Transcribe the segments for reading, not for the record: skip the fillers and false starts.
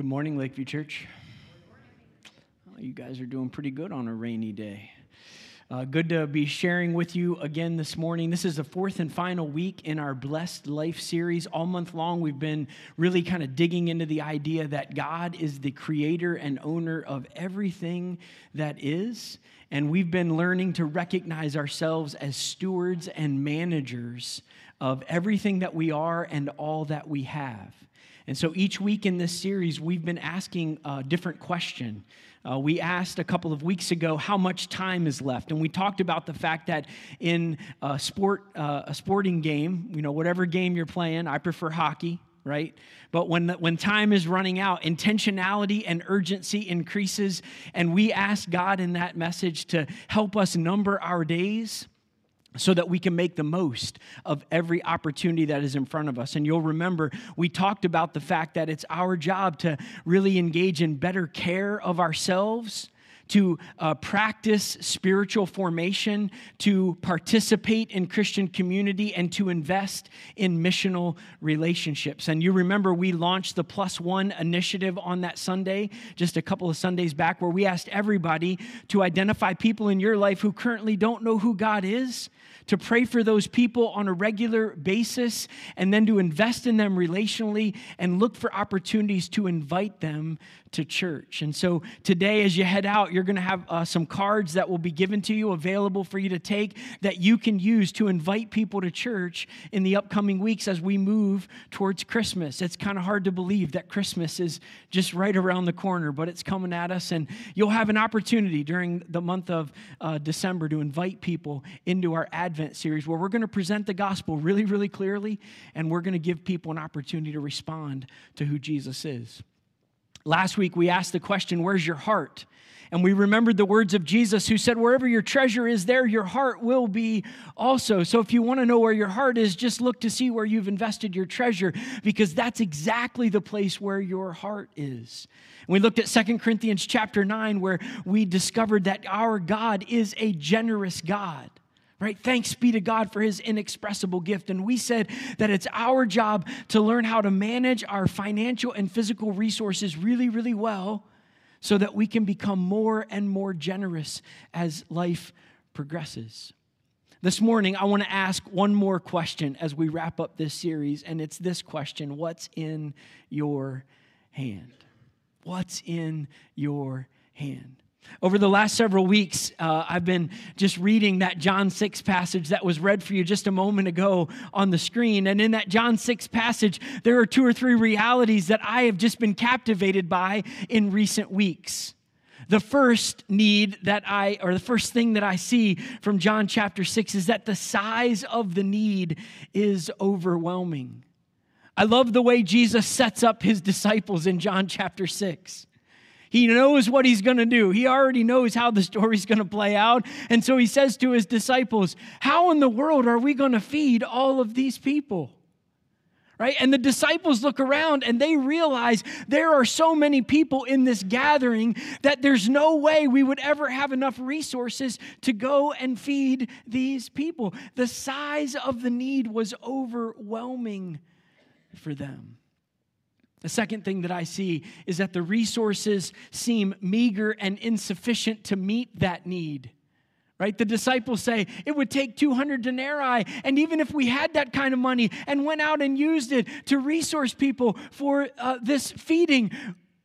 Good morning, Lakeview Church. Oh, you guys are doing pretty good on a rainy day. Good to be sharing with you again this morning. This is the fourth and final week in our Blessed Life series. All month long, we've been really kind of digging into the idea that God is the creator and owner of everything that is. And we've been learning to recognize ourselves as stewards and managers of everything that we are and all that we have. And so each week in this series, we've been asking a different question. We asked a couple of weeks ago how much time is left, and we talked about the fact that in a sporting game, you know, whatever game you're playing, I prefer hockey, right? But when time is running out, intentionality and urgency increases, and we ask God in that message to help us number our days so that we can make the most of every opportunity that is in front of us. And you'll remember, we talked about the fact that it's our job to really engage in better care of ourselves, to practice spiritual formation, to participate in Christian community, and to invest in missional relationships. And you remember we launched the Plus One initiative on that Sunday, just a couple of Sundays back, where we asked everybody to identify people in your life who currently don't know who God is, to pray for those people on a regular basis, and then to invest in them relationally and look for opportunities to invite them to church. And so today, as you head out, you're going to have some cards that will be given to you, available for you to take, that you can use to invite people to church in the upcoming weeks as we move towards Christmas. It's kind of hard to believe that Christmas is just right around the corner, but it's coming at us, and you'll have an opportunity during the month of December to invite people into our Advent series, where we're going to present the gospel really, really clearly, and we're going to give people an opportunity to respond to who Jesus is. Last week, we asked the question, where's your heart? And we remembered the words of Jesus, who said, wherever your treasure is, there your heart will be also. So if you want to know where your heart is, just look to see where you've invested your treasure, because that's exactly the place where your heart is. And we looked at 2 Corinthians chapter 9, where we discovered that our God is a generous God, right? Thanks be to God for his inexpressible gift. And we said that it's our job to learn how to manage our financial and physical resources really, really well, so that we can become more and more generous as life progresses. This morning, I want to ask one more question as we wrap up this series, and it's this question: what's in your hand? What's in your hand? Over the last several weeks, I've been just reading that John 6 passage that was read for you just a moment ago on the screen. And in that John 6 passage, there are two or three realities that I have just been captivated by in recent weeks. The first thing that I see from John chapter 6 is that the size of the need is overwhelming. I love the way Jesus sets up his disciples in John chapter 6. He knows what he's going to do. He already knows how the story's going to play out. And so he says to his disciples, how in the world are we going to feed all of these people? Right? And the disciples look around and they realize there are so many people in this gathering that there's no way we would ever have enough resources to go and feed these people. The size of the need was overwhelming for them. The second thing that I see is that the resources seem meager and insufficient to meet that need, right? The disciples say, it would take 200 denarii, and even if we had that kind of money and went out and used it to resource people for this feeding,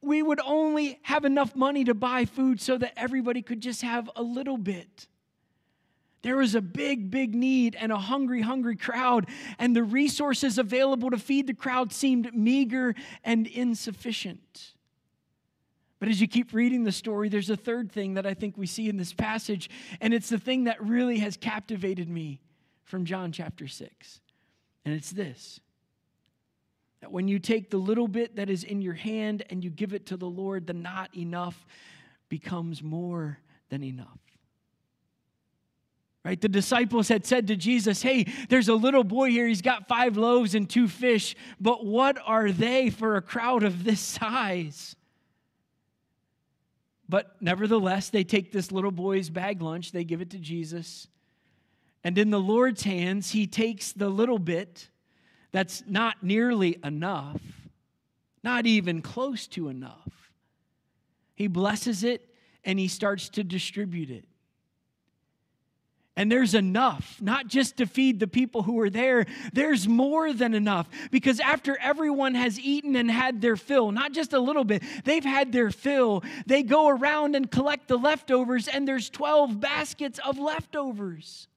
we would only have enough money to buy food so that everybody could just have a little bit. There was a big, big need and a hungry, hungry crowd, and the resources available to feed the crowd seemed meager and insufficient. But as you keep reading the story, there's a third thing that I think we see in this passage, and it's the thing that really has captivated me from John chapter 6. And it's this: that when you take the little bit that is in your hand and you give it to the Lord, the not enough becomes more than enough. Right? The disciples had said to Jesus, hey, there's a little boy here. He's got 5 loaves and 2 fish, but what are they for a crowd of this size? But nevertheless, they take this little boy's bag lunch, they give it to Jesus, and in the Lord's hands, he takes the little bit that's not nearly enough. Not even close to enough. He blesses it and he starts to distribute it. And there's enough, not just to feed the people who are there. There's more than enough, because after everyone has eaten and had their fill, not just a little bit, they've had their fill. They go around and collect the leftovers, and there's 12 baskets of leftovers.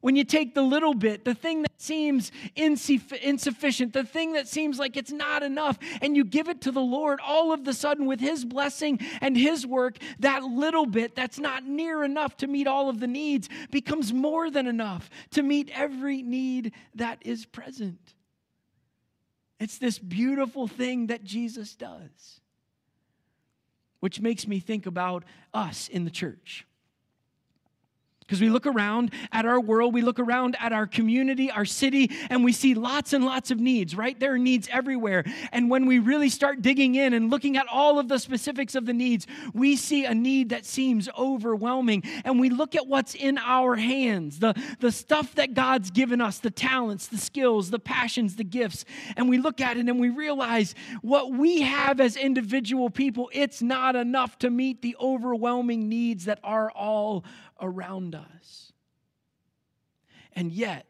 When you take the little bit, the thing that seems insufficient, the thing that seems like it's not enough, and you give it to the Lord, all of the sudden with His blessing and His work, that little bit that's not near enough to meet all of the needs becomes more than enough to meet every need that is present. It's this beautiful thing that Jesus does, which makes me think about us in the church. Because we look around at our world, we look around at our community, our city, and we see lots and lots of needs, right? There are needs everywhere. And when we really start digging in and looking at all of the specifics of the needs, we see a need that seems overwhelming. And we look at what's in our hands, the stuff that God's given us, the talents, the skills, the passions, the gifts. And we look at it and we realize what we have as individual people, it's not enough to meet the overwhelming needs that are all around us. And yet,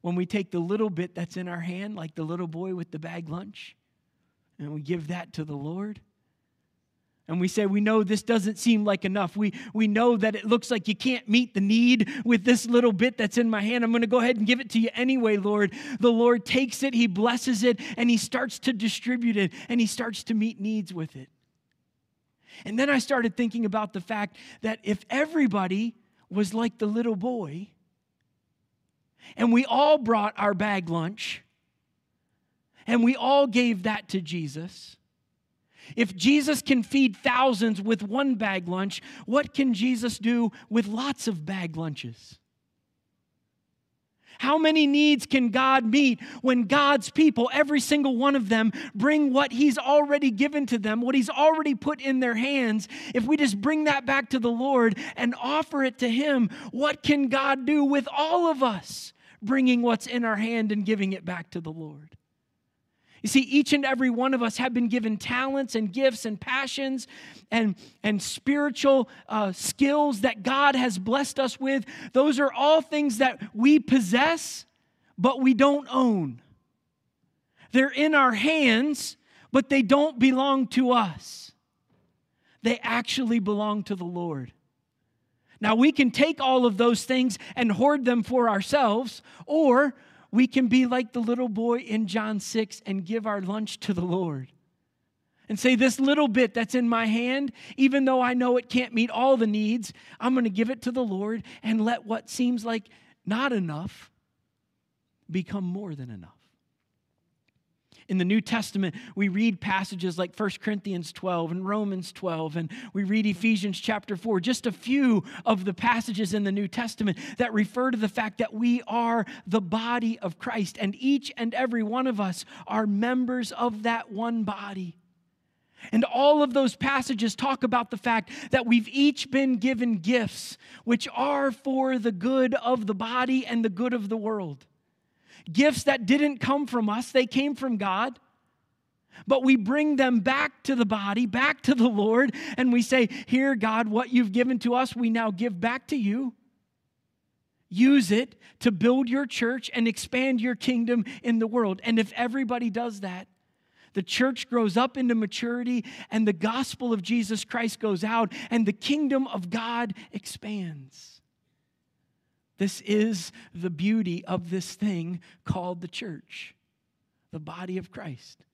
when we take the little bit that's in our hand, like the little boy with the bag lunch, and we give that to the Lord, and we say, we know this doesn't seem like enough. We know that it looks like you can't meet the need with this little bit that's in my hand. I'm going to go ahead and give it to you anyway, Lord. The Lord takes it, He blesses it, and He starts to distribute it, and He starts to meet needs with it. And then I started thinking about the fact that if everybody was like the little boy and we all brought our bag lunch and we all gave that to Jesus, if Jesus can feed thousands with one bag lunch, what can Jesus do with lots of bag lunches? How many needs can God meet when God's people, every single one of them, bring what He's already given to them, what He's already put in their hands? If we just bring that back to the Lord and offer it to Him, what can God do with all of us bringing what's in our hand and giving it back to the Lord? You see, each and every one of us have been given talents and gifts and passions and spiritual skills that God has blessed us with. Those are all things that we possess, but we don't own. They're in our hands, but they don't belong to us. They actually belong to the Lord. Now, we can take all of those things and hoard them for ourselves, or we can be like the little boy in John 6 and give our lunch to the Lord and say, this little bit that's in my hand, even though I know it can't meet all the needs, I'm going to give it to the Lord and let what seems like not enough become more than enough. In the New Testament, we read passages like 1 Corinthians 12 and Romans 12, and we read Ephesians chapter 4, just a few of the passages in the New Testament that refer to the fact that we are the body of Christ, and each and every one of us are members of that one body. And all of those passages talk about the fact that we've each been given gifts which are for the good of the body and the good of the world. Gifts that didn't come from us, they came from God. But we bring them back to the body, back to the Lord, and we say, here, God, what you've given to us, we now give back to you. Use it to build your church and expand your kingdom in the world. And if everybody does that, the church grows up into maturity, and the gospel of Jesus Christ goes out, and the kingdom of God expands. This is the beauty of this thing called the church, the body of Christ.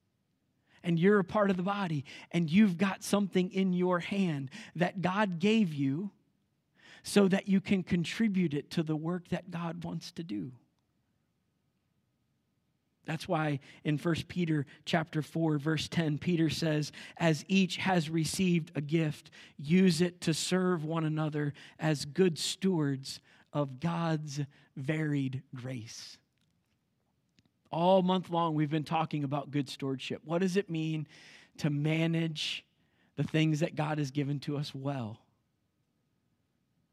And you're a part of the body, and you've got something in your hand that God gave you so that you can contribute it to the work that God wants to do. That's why in 1 Peter chapter 4, verse 10, Peter says, as each has received a gift, use it to serve one another as good stewards of God's varied grace. All month long, we've been talking about good stewardship. What does it mean to manage the things that God has given to us well?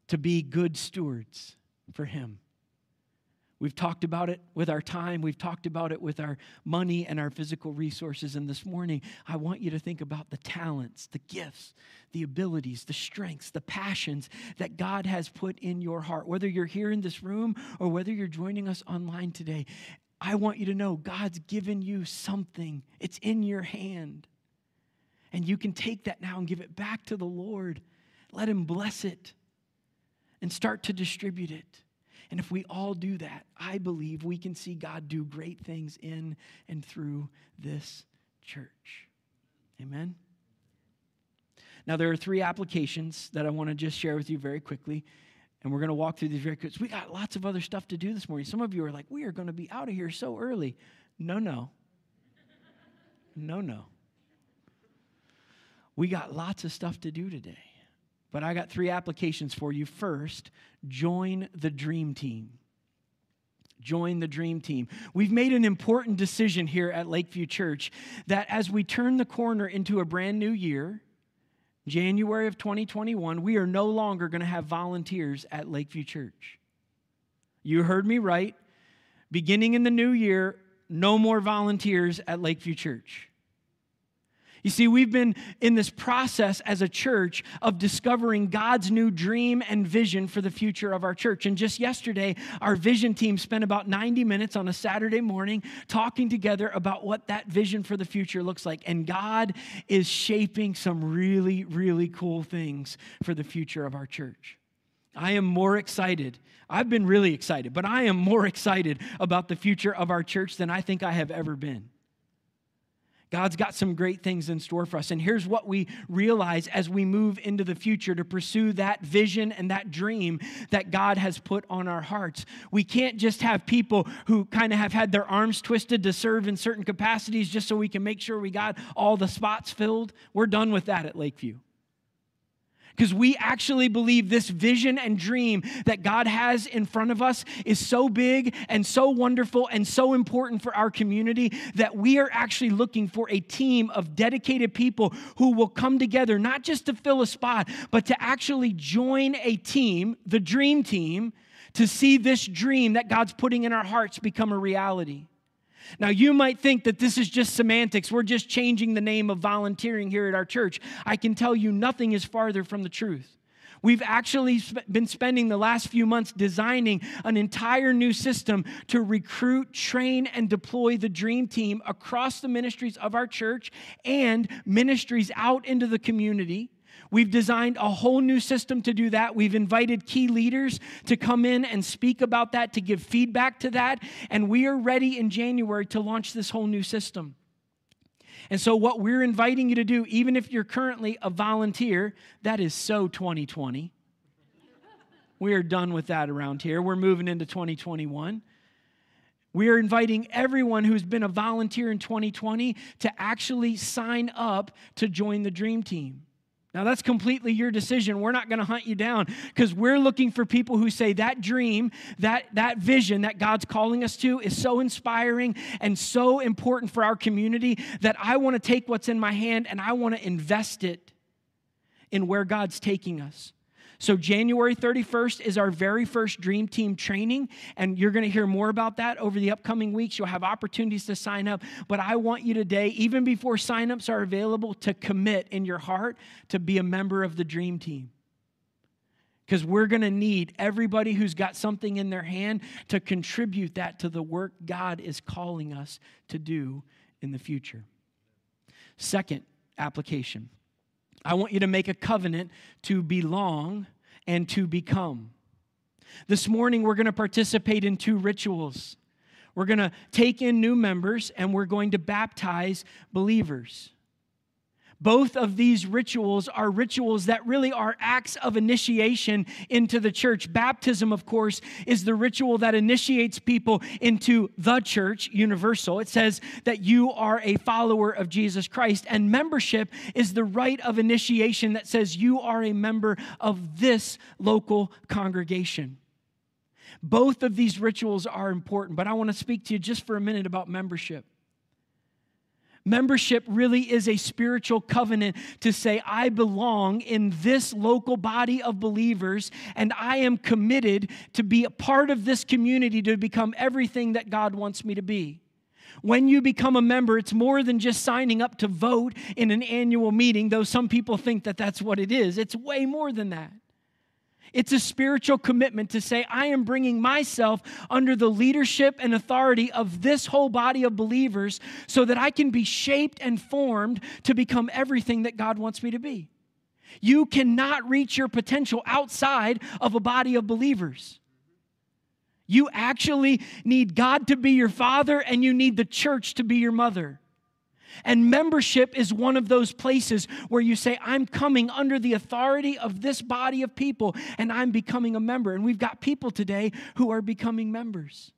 To be good stewards for Him. We've talked about it with our time. We've talked about it with our money and our physical resources. And this morning, I want you to think about the talents, the gifts, the abilities, the strengths, the passions that God has put in your heart. Whether you're here in this room or whether you're joining us online today, I want you to know God's given you something. It's in your hand. And you can take that now and give it back to the Lord. Let Him bless it and start to distribute it. And if we all do that, I believe we can see God do great things in and through this church. Amen? Now, there are three applications that I want to just share with you very quickly. And we're going to walk through these very quickly. We got lots of other stuff to do this morning. Some of you are like, we are going to be out of here so early. No. We got lots of stuff to do today. But I got three applications for you. First, join the Dream Team. Join the Dream Team. We've made an important decision here at Lakeview Church that as we turn the corner into a brand new year, January of 2021, we are no longer going to have volunteers at Lakeview Church. You heard me right. Beginning in the new year, no more volunteers at Lakeview Church. You see, we've been in this process as a church of discovering God's new dream and vision for the future of our church. And just yesterday, our vision team spent about 90 minutes on a Saturday morning talking together about what that vision for the future looks like. And God is shaping some really, really cool things for the future of our church. I am more excited. I've been really excited, but I am more excited about the future of our church than I think I have ever been. God's got some great things in store for us. And here's what we realize as we move into the future to pursue that vision and that dream that God has put on our hearts. We can't just have people who kind of have had their arms twisted to serve in certain capacities just so we can make sure we got all the spots filled. We're done with that at Lakeview. Because we actually believe this vision and dream that God has in front of us is so big and so wonderful and so important for our community that we are actually looking for a team of dedicated people who will come together, not just to fill a spot, but to actually join a team, the Dream Team, to see this dream that God's putting in our hearts become a reality. Now, you might think that this is just semantics. We're just changing the name of volunteering here at our church. I can tell you nothing is farther from the truth. We've actually been spending the last few months designing an entire new system to recruit, train, and deploy the Dream Team across the ministries of our church and ministries out into the community. We've designed a whole new system to do that. We've invited key leaders to come in and speak about that, to give feedback to that. And we are ready in January to launch this whole new system. And so what we're inviting you to do, even if you're currently a volunteer, that is so 2020. We are done with that around here. We're moving into 2021. We are inviting everyone who's been a volunteer in 2020 to actually sign up to join the Dream Team. Now, that's completely your decision. We're not going to hunt you down because we're looking for people who say that dream, that vision that God's calling us to is so inspiring and so important for our community that I want to take what's in my hand and I want to invest it in where God's taking us. So January 31st is our very first Dream Team training, and you're going to hear more about that over the upcoming weeks. You'll have opportunities to sign up, but I want you today, even before signups are available, to commit in your heart to be a member of the Dream Team, because we're going to need everybody who's got something in their hand to contribute that to the work God is calling us to do in the future. Second application. I want you to make a covenant to belong and to become. This morning, we're going to participate in two rituals. We're going to take in new members, and we're going to baptize believers. Both of these rituals are rituals that really are acts of initiation into the church. Baptism, of course, is the ritual that initiates people into the church, universal. It says that you are a follower of Jesus Christ. And membership is the rite of initiation that says you are a member of this local congregation. Both of these rituals are important, but I want to speak to you just for a minute about membership. Membership really is a spiritual covenant to say, I belong in this local body of believers, and I am committed to be a part of this community to become everything that God wants me to be. When you become a member, it's more than just signing up to vote in an annual meeting, though some people think that that's what it is. It's way more than that. It's a spiritual commitment to say, I am bringing myself under the leadership and authority of this whole body of believers so that I can be shaped and formed to become everything that God wants me to be. You cannot reach your potential outside of a body of believers. You actually need God to be your father, and you need the church to be your mother. And membership is one of those places where you say, I'm coming under the authority of this body of people, and I'm becoming a member. And we've got people today who are becoming members.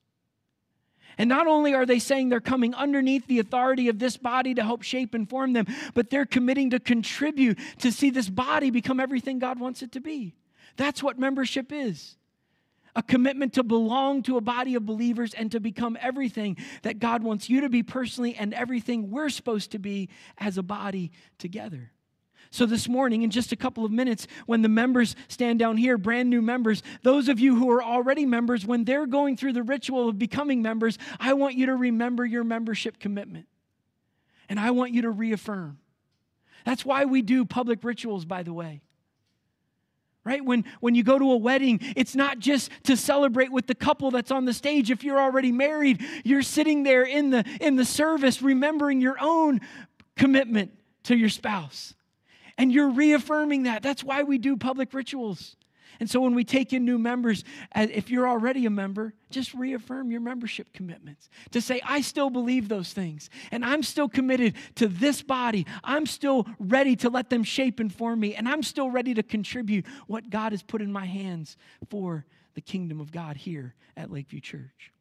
And not only are they saying they're coming underneath the authority of this body to help shape and form them, but they're committing to contribute to see this body become everything God wants it to be. That's what membership is. A commitment to belong to a body of believers and to become everything that God wants you to be personally and everything we're supposed to be as a body together. So this morning, in just a couple of minutes, when the members stand down here, brand new members, those of you who are already members, when they're going through the ritual of becoming members, I want you to remember your membership commitment. And I want you to reaffirm. That's why we do public rituals, by the way. Right? When you go to a wedding, it's not just to celebrate with the couple that's on the stage. If you're already married, you're sitting there in the service remembering your own commitment to your spouse. And you're reaffirming that. That's why we do public rituals. And so when we take in new members, if you're already a member, just reaffirm your membership commitments. To say, I still believe those things, and I'm still committed to this body. I'm still ready to let them shape and form me, and I'm still ready to contribute what God has put in my hands for the kingdom of God here at Lakeview Church.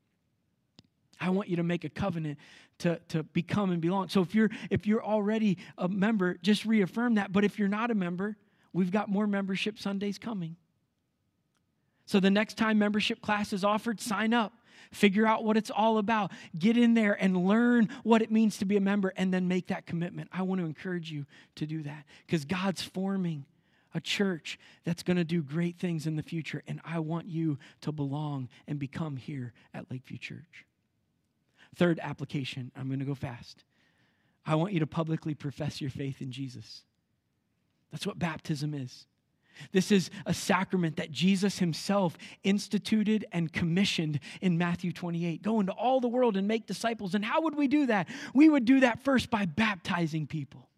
I want you to make a covenant to become and belong. So if you're already a member, just reaffirm that. But if you're not a member, we've got more membership Sundays coming. So the next time membership class is offered, sign up. Figure out what it's all about. Get in there and learn what it means to be a member and then make that commitment. I want to encourage you to do that because God's forming a church that's going to do great things in the future, and I want you to belong and become here at Lakeview Church. Third application, I'm going to go fast. I want you to publicly profess your faith in Jesus. That's what baptism is. This is a sacrament that Jesus himself instituted and commissioned in Matthew 28. Go into all the world and make disciples. And how would we do that? We would do that first by baptizing people.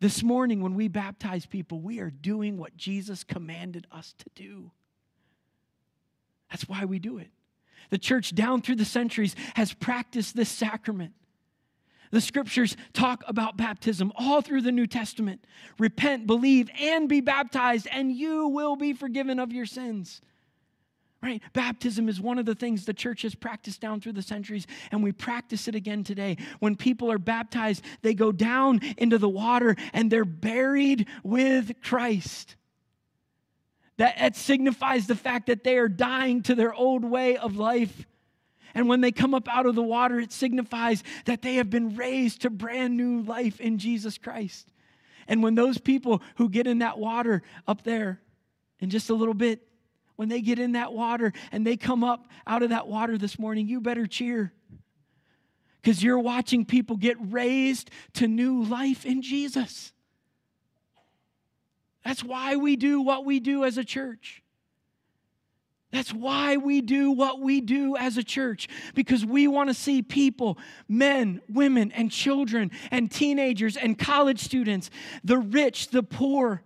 This morning when we baptize people, we are doing what Jesus commanded us to do. That's why we do it. The church down through the centuries has practiced this sacrament. The scriptures talk about baptism all through the New Testament. Repent, believe, and be baptized, and you will be forgiven of your sins. Right? Baptism is one of the things the church has practiced down through the centuries, and we practice it again today. When people are baptized, they go down into the water, and they're buried with Christ. That signifies the fact that they are dying to their old way of life. And when they come up out of the water, it signifies that they have been raised to brand new life in Jesus Christ. And when those people who get in that water up there in just a little bit, when they get in that water and they come up out of that water this morning, you better cheer. Because you're watching people get raised to new life in Jesus. That's why we do what we do as a church. That's why we do what we do as a church, because we want to see people, men, women, and children, and teenagers, and college students, the rich, the poor,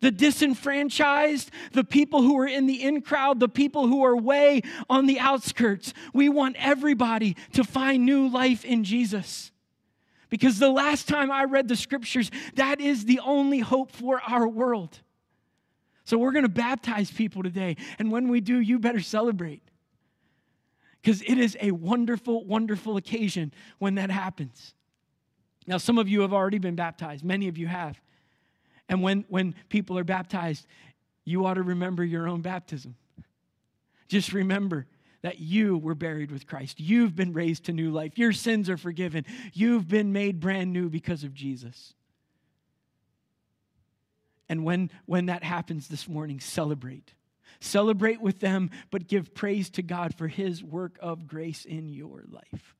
the disenfranchised, the people who are in the in crowd, the people who are way on the outskirts. We want everybody to find new life in Jesus. Because the last time I read the scriptures, that is the only hope for our world. So we're going to baptize people today. And when we do, you better celebrate. Because it is a wonderful, wonderful occasion when that happens. Now, some of you have already been baptized. Many of you have. And when people are baptized, you ought to remember your own baptism. Just remember that you were buried with Christ. You've been raised to new life. Your sins are forgiven. You've been made brand new because of Jesus. And when that happens this morning, celebrate. Celebrate with them, but give praise to God for his work of grace in your life.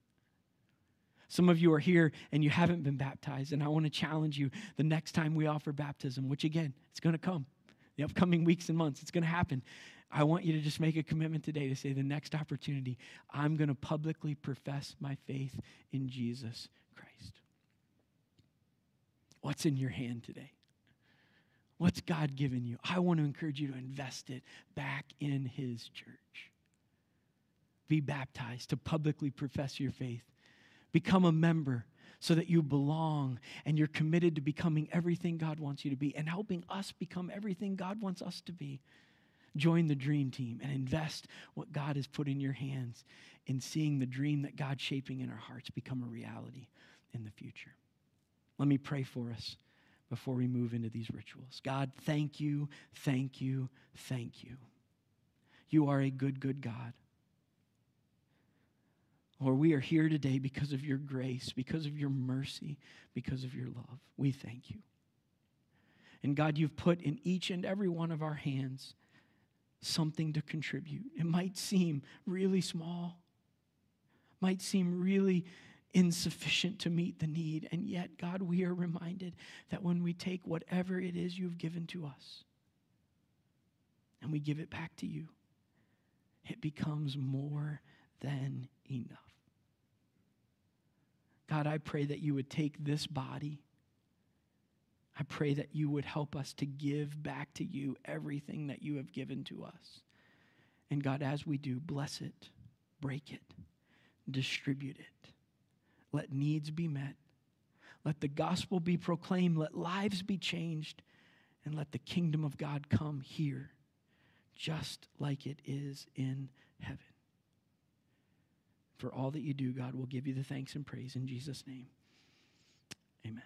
Some of you are here and you haven't been baptized, and I want to challenge you the next time we offer baptism, which again, it's going to come. The upcoming weeks and months, it's going to happen. I want you to just make a commitment today to say, the next opportunity, I'm going to publicly profess my faith in Jesus Christ. What's in your hand today? What's God given you? I want to encourage you to invest it back in his church. Be baptized to publicly profess your faith. Become a member so that you belong and you're committed to becoming everything God wants you to be and helping us become everything God wants us to be. Join the dream team and invest what God has put in your hands in seeing the dream that God's shaping in our hearts become a reality in the future. Let me pray for us before we move into these rituals. God, thank you, thank you, thank you. You are a good, good God. Lord, we are here today because of your grace, because of your mercy, because of your love. We thank you. And God, you've put in each and every one of our hands something to contribute. It might seem really small, might seem really insufficient to meet the need. And yet, God, we are reminded that when we take whatever it is you've given to us and we give it back to you, it becomes more than enough. God, I pray that you would take this body. I pray that you would help us to give back to you everything that you have given to us. And God, as we do, bless it, break it, distribute it. Let needs be met. Let the gospel be proclaimed. Let lives be changed. And let the kingdom of God come here, just like it is in heaven. For all that you do, God, we'll give you the thanks and praise in Jesus' name. Amen.